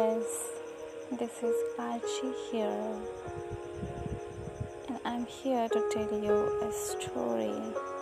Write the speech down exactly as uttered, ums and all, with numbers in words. guys, this is Archie here, and I'm here to tell you a story.